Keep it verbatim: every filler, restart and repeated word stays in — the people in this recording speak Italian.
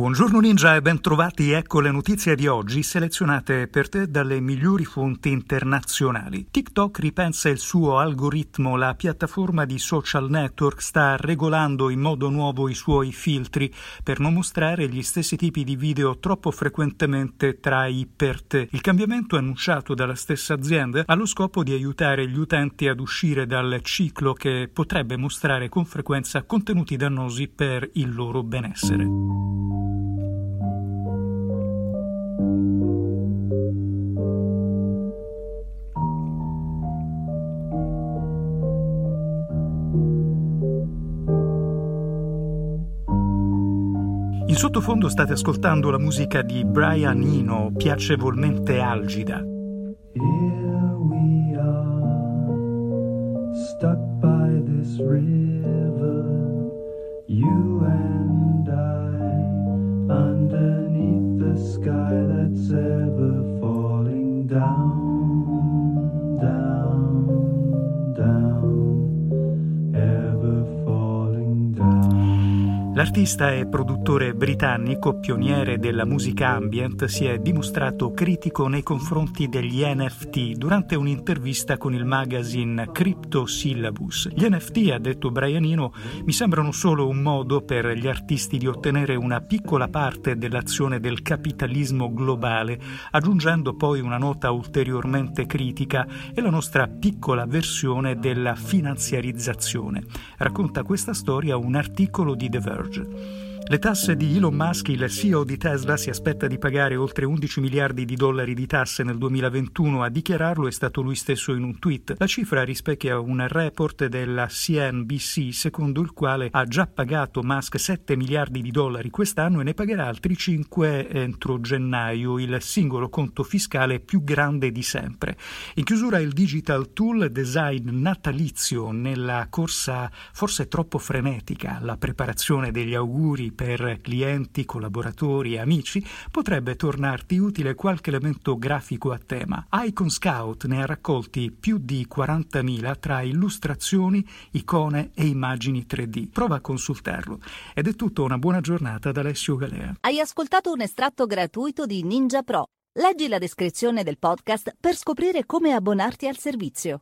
Buongiorno Ninja e bentrovati, ecco le notizie di oggi selezionate per te dalle migliori fonti internazionali. TikTok ripensa il suo algoritmo, la piattaforma di social network sta regolando in modo nuovo i suoi filtri per non mostrare gli stessi tipi di video troppo frequentemente tra i per te. Il cambiamento annunciato dalla stessa azienda ha lo scopo di aiutare gli utenti ad uscire dal ciclo che potrebbe mostrare con frequenza contenuti dannosi per il loro benessere. In sottofondo state ascoltando la musica di Brian Eno, piacevolmente algida. Here we are, stuck by this river, you and I, underneath the sky that's ever falling down, down, down, ever falling down. L'artista e produttore britannico, pioniere della musica ambient, si è dimostrato critico nei confronti degli N F T durante un'intervista con il magazine Crypto Syllabus. Gli N F T, ha detto Brian Eno, mi sembrano solo un modo per gli artisti di ottenere una piccola parte dell'azione del capitalismo globale, aggiungendo poi una nota ulteriormente critica e la nostra piccola versione della finanziarizzazione. Racconta questa storia un articolo di The Verge. Le tasse di Elon Musk, il C E O di Tesla, si aspetta di pagare oltre undici miliardi di dollari di tasse nel duemilaventuno, a dichiararlo è stato lui stesso in un tweet. La cifra rispecchia un report della C N B C secondo il quale ha già pagato Musk sette miliardi di dollari quest'anno e ne pagherà altri cinque entro gennaio, il singolo conto fiscale più grande di sempre. In chiusura il digital tool design natalizio nella corsa forse troppo frenetica, la preparazione degli auguri per clienti, collaboratori e amici, potrebbe tornarti utile qualche elemento grafico a tema. Icon Scout ne ha raccolti più di quarantamila tra illustrazioni, icone e immagini tre D. Prova a consultarlo. Ed è tutto, una buona giornata da Alessio Galea. Hai ascoltato un estratto gratuito di Ninja Pro. Leggi la descrizione del podcast per scoprire come abbonarti al servizio.